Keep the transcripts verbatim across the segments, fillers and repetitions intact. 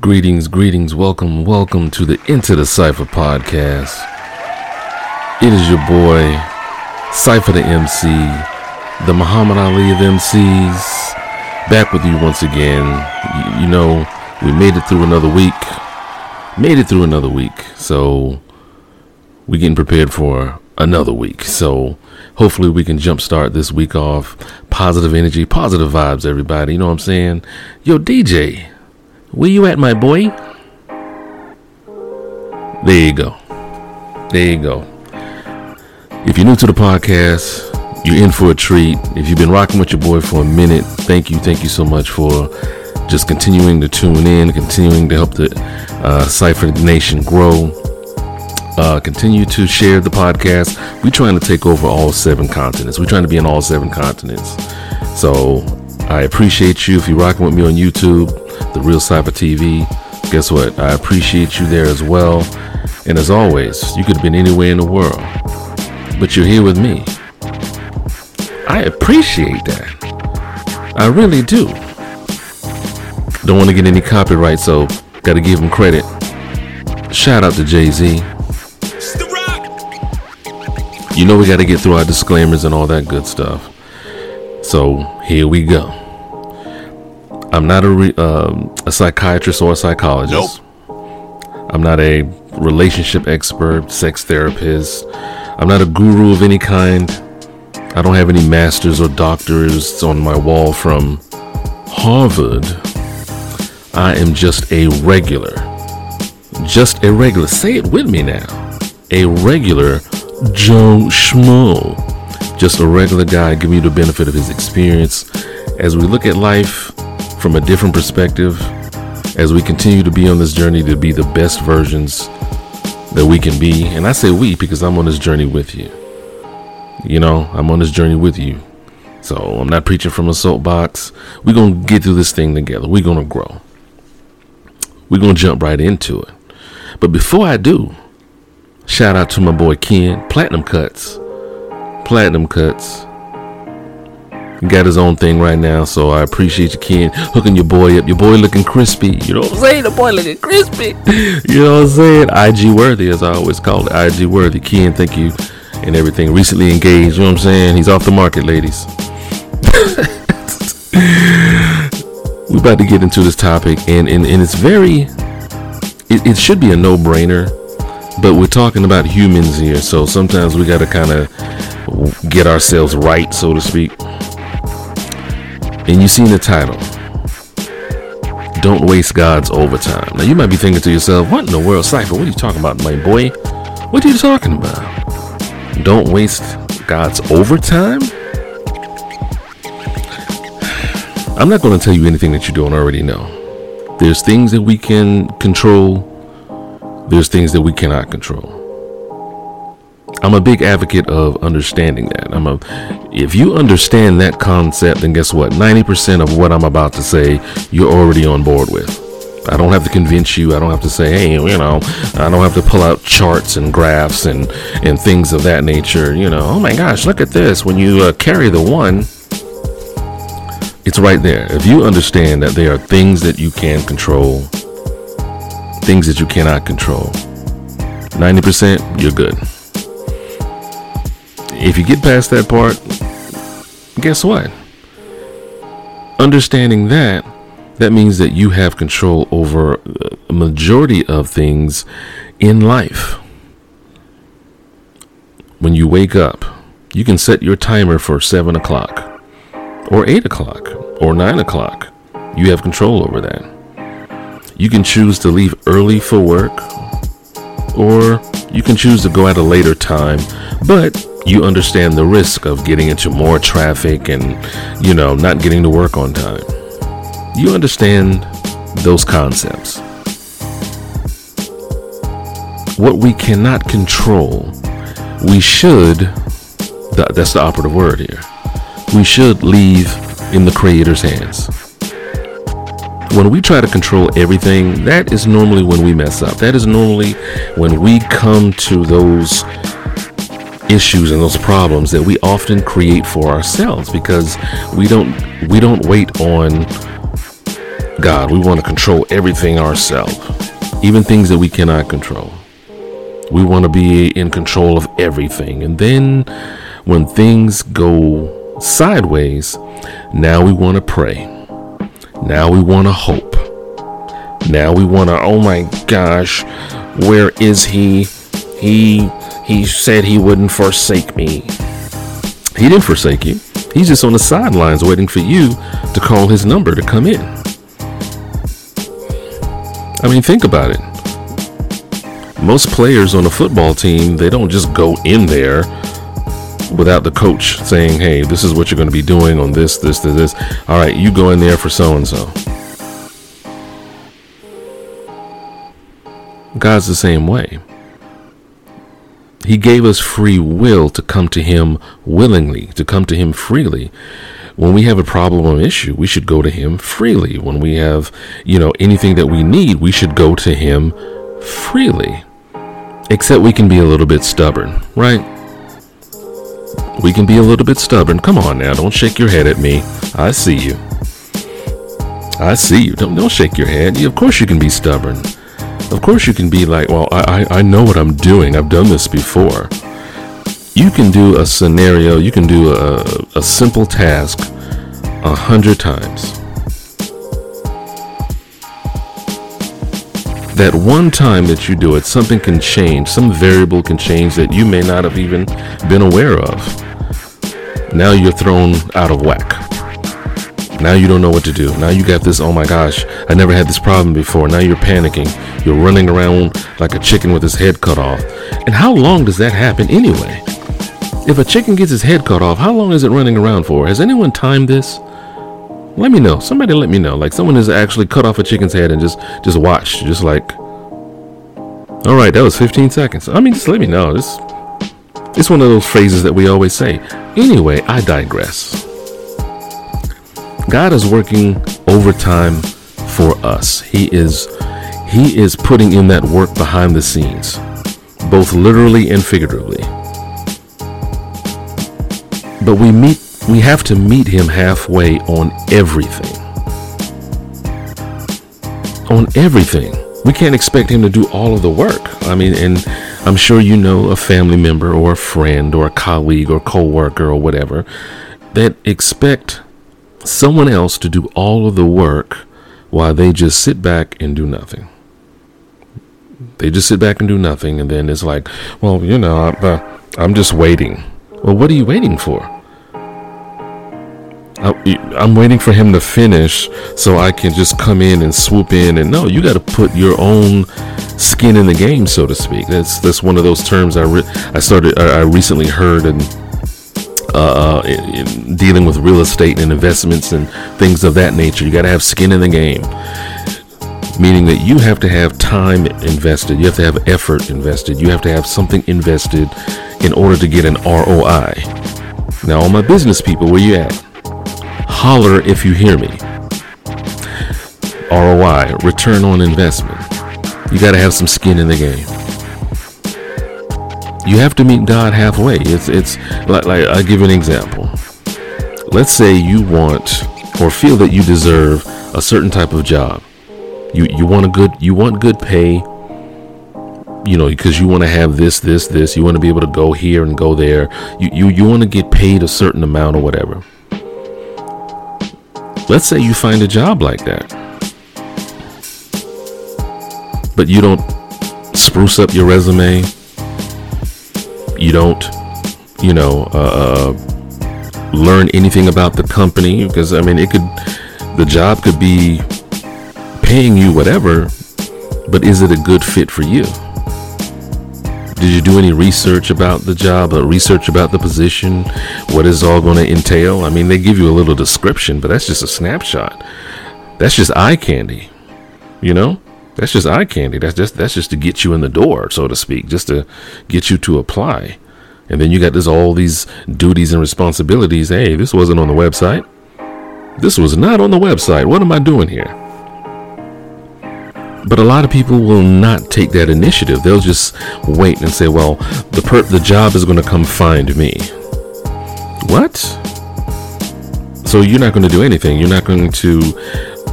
Greetings, greetings, welcome, welcome to the Into the Cypher podcast. It is your boy, Cypher the M C, the Muhammad Ali of M Cs, back with you once again. You, you know, we made it through another week, made it through another week, so we're getting prepared for another week. So hopefully we can jumpstart this week off, positive energy, positive vibes, everybody, you know what I'm saying? Yo, D J, where you at, my boy? There you go. There you go. If you're new to the podcast, you're in for a treat. If you've been rocking with your boy for a minute, thank you. Thank you so much for just continuing to tune in, continuing to help the uh, Cypher Nation grow. Uh, continue to share the podcast. We're trying to take over all seven continents. We're trying to be in all seven continents. So I appreciate you. If you're rocking with me on YouTube, The Real Cyber T V, guess what? I appreciate you there as well. And as always, you could have been anywhere in the world, but you're here with me. I appreciate that. I really do. Don't want to get any copyright, so got to give him credit. Shout out to Jay-Z. You know we got to get through our disclaimers and all that good stuff. So here we go. I'm not a re, um, a psychiatrist or a psychologist. Nope. I'm not a relationship expert, sex therapist. I'm not a guru of any kind. I don't have any masters or doctors on my wall from Harvard. I am just a regular. Just a regular. Say it with me now. A regular Joe Schmo. Just a regular guy giving you the benefit of his experience as we look at life from a different perspective, as we continue to be on this journey to be the best versions that we can be. And I say we because I'm on this journey with you. You know, I'm on this journey with you. So I'm not preaching from a soapbox. We're going to get through this thing together. We're going to grow. We're going to jump right into it. But before I do, shout out to my boy Ken, Platinum Cuts. Platinum Cuts. Got his own thing right now, so I appreciate you, Ken, hooking your boy up. Your boy looking crispy. You know what I'm saying? The boy looking crispy. You know what I'm saying? I G worthy, as I always call it. I G worthy. Ken, thank you. And everything. Recently engaged. You know what I'm saying? He's off the market, ladies. We're about to get into this topic, and, and, and it's very, it, it should be a no-brainer, but we're talking about humans here, so sometimes we got to kind of get ourselves right, so to speak. And you seen the title, Don't Waste God's Overtime. Now you might be thinking to yourself, what in the world, Cypher, what are you talking about, my boy? What are you talking about? Don't waste God's overtime? I'm not going to tell you anything that you don't already know. There's things that we can control. There's things that we cannot control. I'm a big advocate of understanding that. I'm a If you understand that concept, then guess what? ninety percent of what I'm about to say, you're already on board with. I don't have to convince you. I don't have to say, hey, you know, I don't have to pull out charts and graphs and, and things of that nature. You know, oh my gosh, look at this. When you uh, carry the one, it's right there. If you understand that there are things that you can control, things that you cannot control, ninety percent, you're good. If you get past that part, guess what? Understanding that, that means that you have control over a majority of things in life. When you wake up, you can set your timer for seven o'clock or eight o'clock or nine o'clock. You have control over that. You can choose to leave early for work, or you can choose to go at a later time, but you understand the risk of getting into more traffic and, you know, not getting to work on time. You understand those concepts. What we cannot control, we should, th- that's the operative word here, we should leave in the Creator's hands. When we try to control everything, that is normally when we mess up. That is normally when we come to those issues and those problems that we often create for ourselves, because we don't we don't wait on God. We want to control everything ourselves, even things that we cannot control. We want to be in control of everything. And then when things go sideways, now we want to pray. Now we want to hope. Now we want to, oh my gosh, where is he? He he said he wouldn't forsake me. He didn't forsake you. He's just on the sidelines waiting for you to call his number to come in. I mean, think about it. Most players on a football team, they don't just go in there without the coach saying, hey, this is what you're going to be doing on this, this, this, this. All right, you go in there for so-and-so. God's the same way. He gave us free will to come to him willingly, to come to him freely. When we have a problem or issue, we should go to him freely. When we have, you know, anything that we need, we should go to him freely. Except we can be a little bit stubborn, right? We can be a little bit stubborn. Come on now, don't shake your head at me. I see you. I see you. Don't don't shake your head. Of course you can be stubborn. Of course you can be like, well, I, I, I know what I'm doing. I've done this before. You can do a scenario, you can do a, a simple task a hundred times. That one time that you do it, something can change, some variable can change that you may not have even been aware of. Now you're thrown out of whack. Now you don't know what to do. Now you got this, oh my gosh, I never had this problem before. Now you're panicking. You're running around like a chicken with his head cut off. And how long does that happen anyway? If a chicken gets his head cut off, how long is it running around for? Has anyone timed this? Let me know. Somebody let me know. Like someone has actually cut off a chicken's head and just, just watched. Just like, all right, that was fifteen seconds. I mean, just let me know. It's, it's one of those phrases that we always say. Anyway, I digress. God is working overtime for us. He is he is putting in that work behind the scenes, both literally and figuratively. But we meet we have to meet him halfway on everything. On everything. We can't expect him to do all of the work. I mean, and I'm sure you know a family member or a friend or a colleague or co-worker or whatever that expect someone else to do all of the work while they just sit back and do nothing. They just sit back and do nothing. And then it's like, well, you know, I'm, uh, I'm just waiting. Well, what are you waiting for? I, I'm waiting for him to finish so I can just come in and swoop in. And no, you got to put your own skin in the game, so to speak. That's that's one of those terms I re- I started I recently heard and. Uh, in, in dealing with real estate and investments and things of that nature, you got to have skin in the game, meaning that you have to have time invested, you have to have effort invested, you have to have something invested in order to get an R O I. Now, all my business people, where you at? Holler if you hear me. R O I, return on investment. You got to have some skin in the game. You have to meet God halfway. It's it's like, like I'll give you an example. Let's say you want or feel that you deserve a certain type of job. You you want a good you want good pay, you know, because you want to have this, this, this. You want to be able to go here and go there. You you, you want to get paid a certain amount or whatever. Let's say you find a job like that. But you don't spruce up your resume. You don't, you know, uh, learn anything about the company, because, I mean, it could, the job could be paying you whatever, but is it a good fit for you? Did you do any research about the job, or research about the position? What is all going to entail? I mean, they give you a little description, but that's just a snapshot. That's just eye candy, you know? That's just eye candy. That's just that's just to get you in the door, so to speak, just to get you to apply. And then you got this all these duties and responsibilities. Hey, this wasn't on the website. This was not on the website. What am I doing here? But a lot of people will not take that initiative. They'll just wait and say, well, the per- the job is going to come find me. What? So you're not going to do anything. You're not going to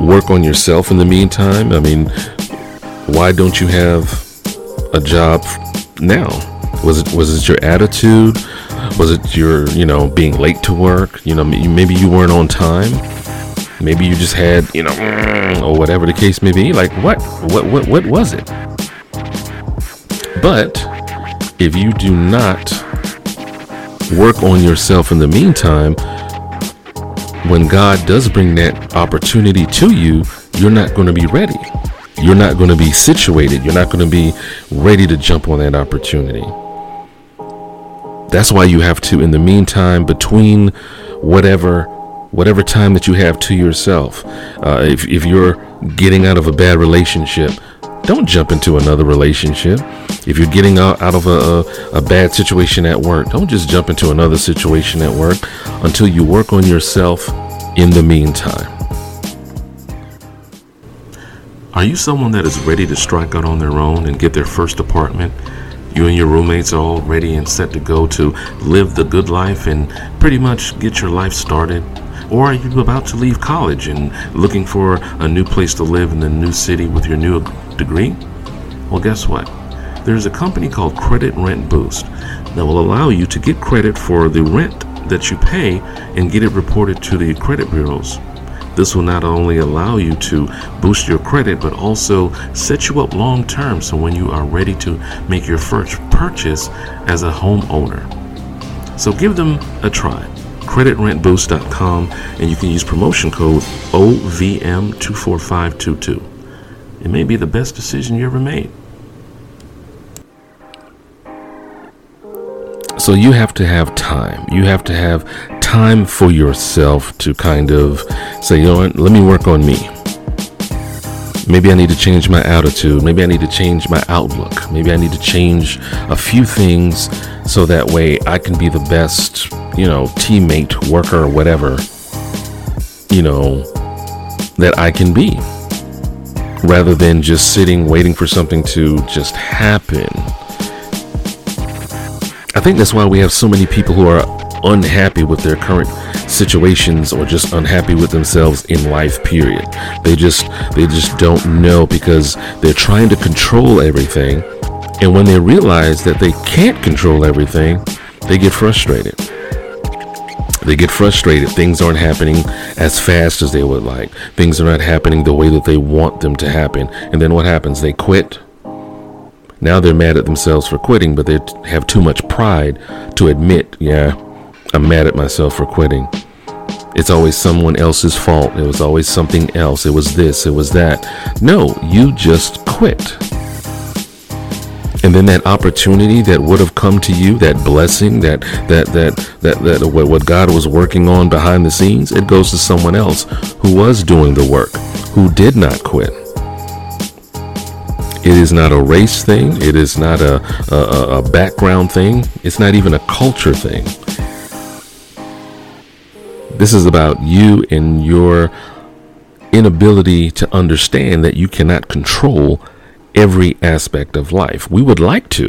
work on yourself in the meantime. I mean, why don't you have a job now? Was it was it your attitude? Was it your, you know, being late to work? You know, maybe you weren't on time. Maybe you just had, you know, or whatever the case may be. Like, what? What, what, what was it? But if you do not work on yourself in the meantime, when God does bring that opportunity to you, you're not going to be ready. You're not going to be situated. You're not going to be ready to jump on that opportunity. That's why you have to, in the meantime, between whatever whatever time that you have to yourself, uh, if, if you're getting out of a bad relationship, don't jump into another relationship. If you're getting out, out of a, a, a bad situation at work, don't just jump into another situation at work until you work on yourself in the meantime. Are you someone that is ready to strike out on their own and get their first apartment? You and your roommates are all ready and set to go to live the good life and pretty much get your life started? Or are you about to leave college and looking for a new place to live in the new city with your new degree? Well, guess what? There's a company called Credit Rent Boost that will allow you to get credit for the rent that you pay and get it reported to the credit bureaus. This will not only allow you to boost your credit, but also set you up long term, so when you are ready to make your first purchase as a homeowner. So give them a try. Credit Rent Boost dot com, and you can use promotion code O V M two four five two two. It may be the best decision you ever made. So you have to have time. You have to have time for yourself to kind of say, you know what, let me work on me. Maybe I need to change my attitude. Maybe I need to change my outlook. Maybe I need to change a few things so that way I can be the best, you know, teammate, worker, whatever, you know, that I can be. Rather than just sitting, waiting for something to just happen. I think that's why we have so many people who are unhappy with their current situations or just unhappy with themselves in life, period. They just they just don't know, because they're trying to control everything. And when they realize that they can't control everything, they get frustrated. They get frustrated. Things aren't happening as fast as they would like. Things are not happening the way that they want them to happen. And then what happens? They quit. Now they're mad at themselves for quitting, but they have too much pride to admit, yeah, I'm mad at myself for quitting. It's always someone else's fault. It was always something else. It was this, it was that. No, you just quit. And then that opportunity that would have come to you, that blessing, that that that that that what God was working on behind the scenes, it goes to someone else who was doing the work, who did not quit. It is not a race thing. It is not a, a, a background thing. It's not even a culture thing. This is about you and your inability to understand that you cannot control every aspect of life. We would like to.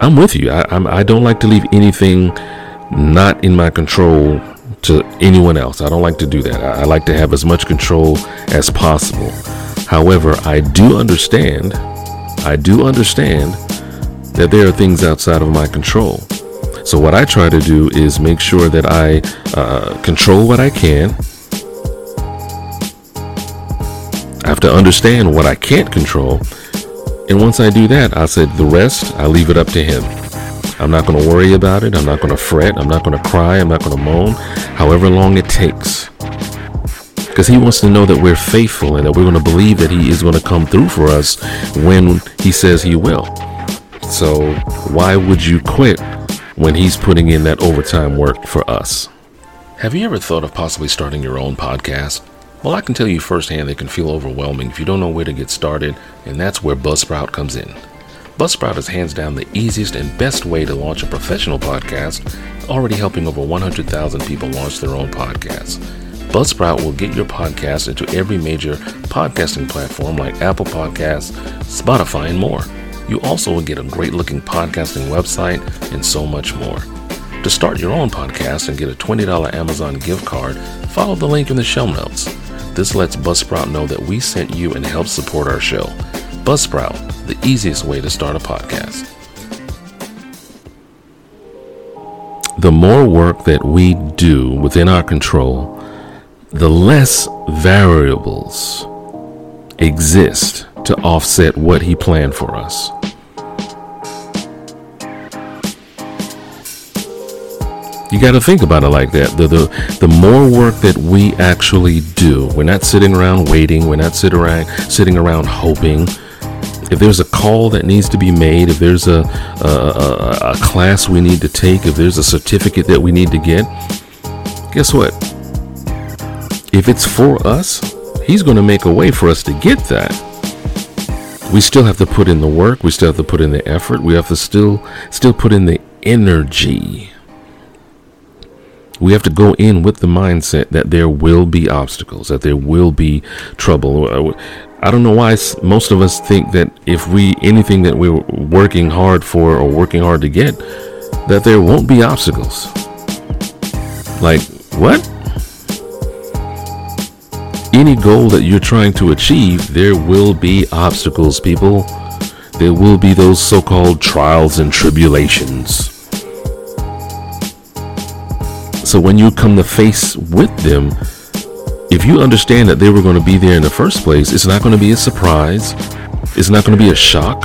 I'm with you. I, I'm, I don't like to leave anything not in my control to anyone else. I don't like to do that. I, I like to have as much control as possible. However, I do understand, I do understand that there are things outside of my control. So what I try to do is make sure that I uh, control what I can. I have to understand what I can't control. And once I do that, I said the rest, I leave it up to him. I'm not going to worry about it. I'm not going to fret. I'm not going to cry. I'm not going to moan. However long it takes. Because he wants to know that we're faithful and that we're going to believe that he is going to come through for us when he says he will. So why would you quit when he's putting in that overtime work for us? Have you ever thought of possibly starting your own podcast? Well, I can tell you firsthand, it can feel overwhelming if you don't know where to get started, and that's where Buzzsprout comes in. Buzzsprout is hands down the easiest and best way to launch a professional podcast, already helping over one hundred thousand people launch their own podcasts. Buzzsprout will get your podcast into every major podcasting platform like Apple Podcasts, Spotify, and more. You also will get a great-looking podcasting website and so much more. To start your own podcast and get a twenty dollars Amazon gift card, follow the link in the show notes. This lets Buzzsprout know that we sent you and helps support our show. Buzzsprout, the easiest way to start a podcast. The more work that we do within our control, the less variables exist to offset what he planned for us. You got to think about it like that. The, the the more work that we actually do, we're not sitting around waiting. We're not sit around, sitting around hoping. If there's a call that needs to be made, if there's a, a, a, a class we need to take, if there's a certificate that we need to get, guess what? If it's for us, he's going to make a way for us to get that. We still have to put in the work. We still have to put in the effort. We have to still still put in the energy. We have to go in with the mindset that there will be obstacles, that there will be trouble. I don't know why most of us think that if we, anything that we're working hard for or working hard to get, that there won't be obstacles. Like, what? Any goal that you're trying to achieve, there will be obstacles, people. There will be those so-called trials and tribulations. So when you come to face with them, if you understand that they were going to be there in the first place, it's not going to be a surprise. It's not going to be a shock.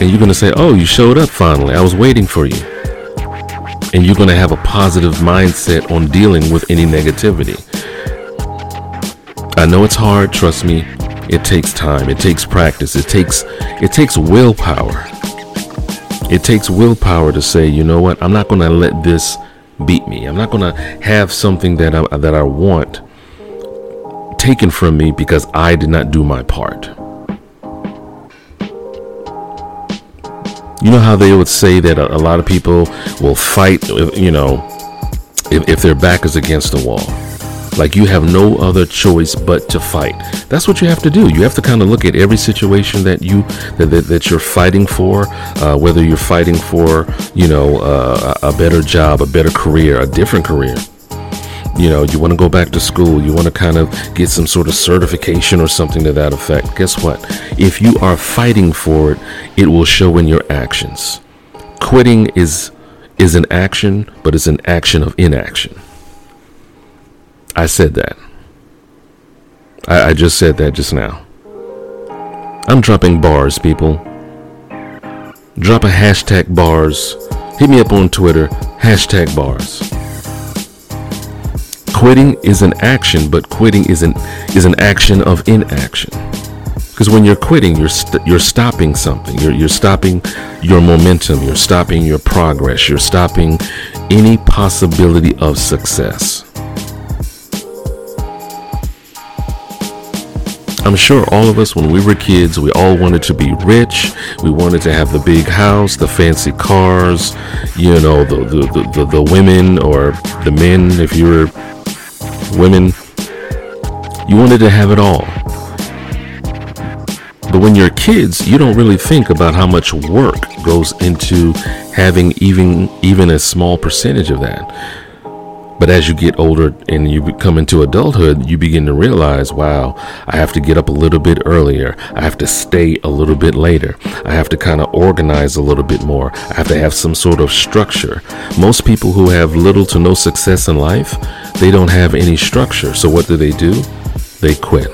And you're going to say, oh, you showed up finally. I was waiting for you. And you're going to have a positive mindset on dealing with any negativity. I know it's hard. Trust me. It takes time. It takes practice. It takes it takes willpower. It takes willpower to say, you know what? I'm not going to let this beat me. I'm not going to have something that I, that I want taken from me because I did not do my part. You know how they would say that a, a lot of people will fight, you know, if, if their back is against the wall, like you have no other choice but to fight. That's what you have to do. You have to kind of look at every situation that you that, that, that you're fighting for, uh, whether you're fighting for, you know, uh, a better job, a better career, a different career. You know, you want to go back to school. You want to kind of get some sort of certification or something to that effect. Guess what? If you are fighting for it, it will show in your actions. Quitting is is an action, but it's an action of inaction. I said that. I, I just said that just now. I'm dropping bars, people. Drop a hashtag bars. Hit me up on Twitter. Hashtag bars. Quitting is an action, but quitting is an is an action of inaction. Because when you're quitting, you're st- you're stopping something. You're you're stopping your momentum. You're stopping your progress. You're stopping any possibility of success. I'm sure all of us, when we were kids, we all wanted to be rich. We wanted to have the big house, the fancy cars, you know, the the, the, the, the women or the men, if you were women. You wanted to have it all. But when you're kids, you don't really think about how much work goes into having even even a small percentage of that. But as you get older and you come into adulthood, you begin to realize, wow, I have to get up a little bit earlier. I have to stay a little bit later. I have to kind of organize a little bit more. I have to have some sort of structure. Most people who have little to no success in life, they don't have any structure. So what do they do? They quit.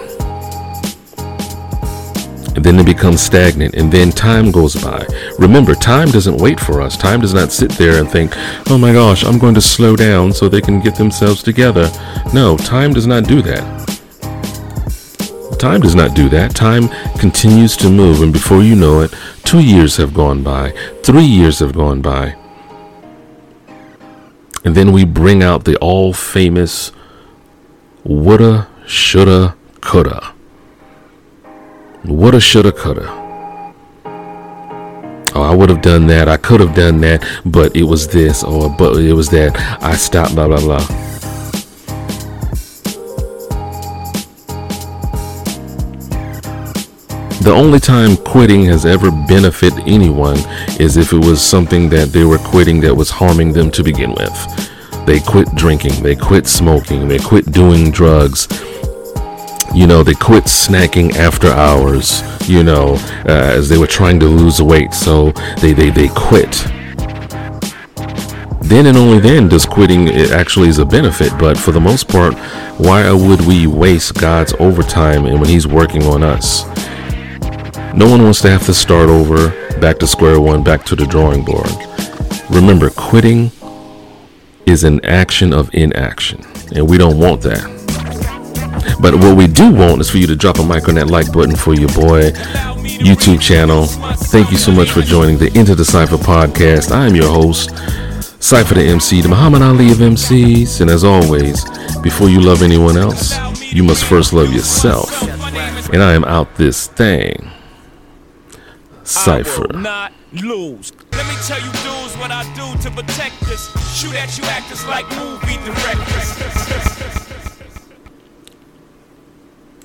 And then they become stagnant, and then time goes by. Remember, time doesn't wait for us. Time does not sit there and think, oh my gosh, I'm going to slow down so they can get themselves together. No, time does not do that. Time does not do that. Time continues to move, and before you know it, two years have gone by, three years have gone by. And then we bring out the all famous woulda, shoulda, coulda. Woulda, shoulda, coulda. Oh, I would have done that. I could have done that, but it was this, or but it was that. I stopped, blah, blah, blah. The only time quitting has ever benefited anyone is if it was something that they were quitting that was harming them to begin with. They quit drinking, they quit smoking, they quit doing drugs. You know, they quit snacking after hours, you know, uh, as they were trying to lose weight. So they, they, they quit. Then and only then does quitting it actually is a benefit. But for the most part, why would we waste God's overtime and when he's working on us? No one wants to have to start over, back to square one, back to the drawing board. Remember, quitting is an action of inaction, and we don't want that. But what we do want is for you to drop a mic on that like button for your boy YouTube channel. Thank you so much for joining the Into the Cypher podcast. I am your host, Cypher the M C, the Muhammad Ali of M Cs. And as always, before you love anyone else, you must first love yourself. And I am out this thing. Cypher. Not lose. Let me tell you dudes what I do to protect us. Shoot at you actors like movie directors.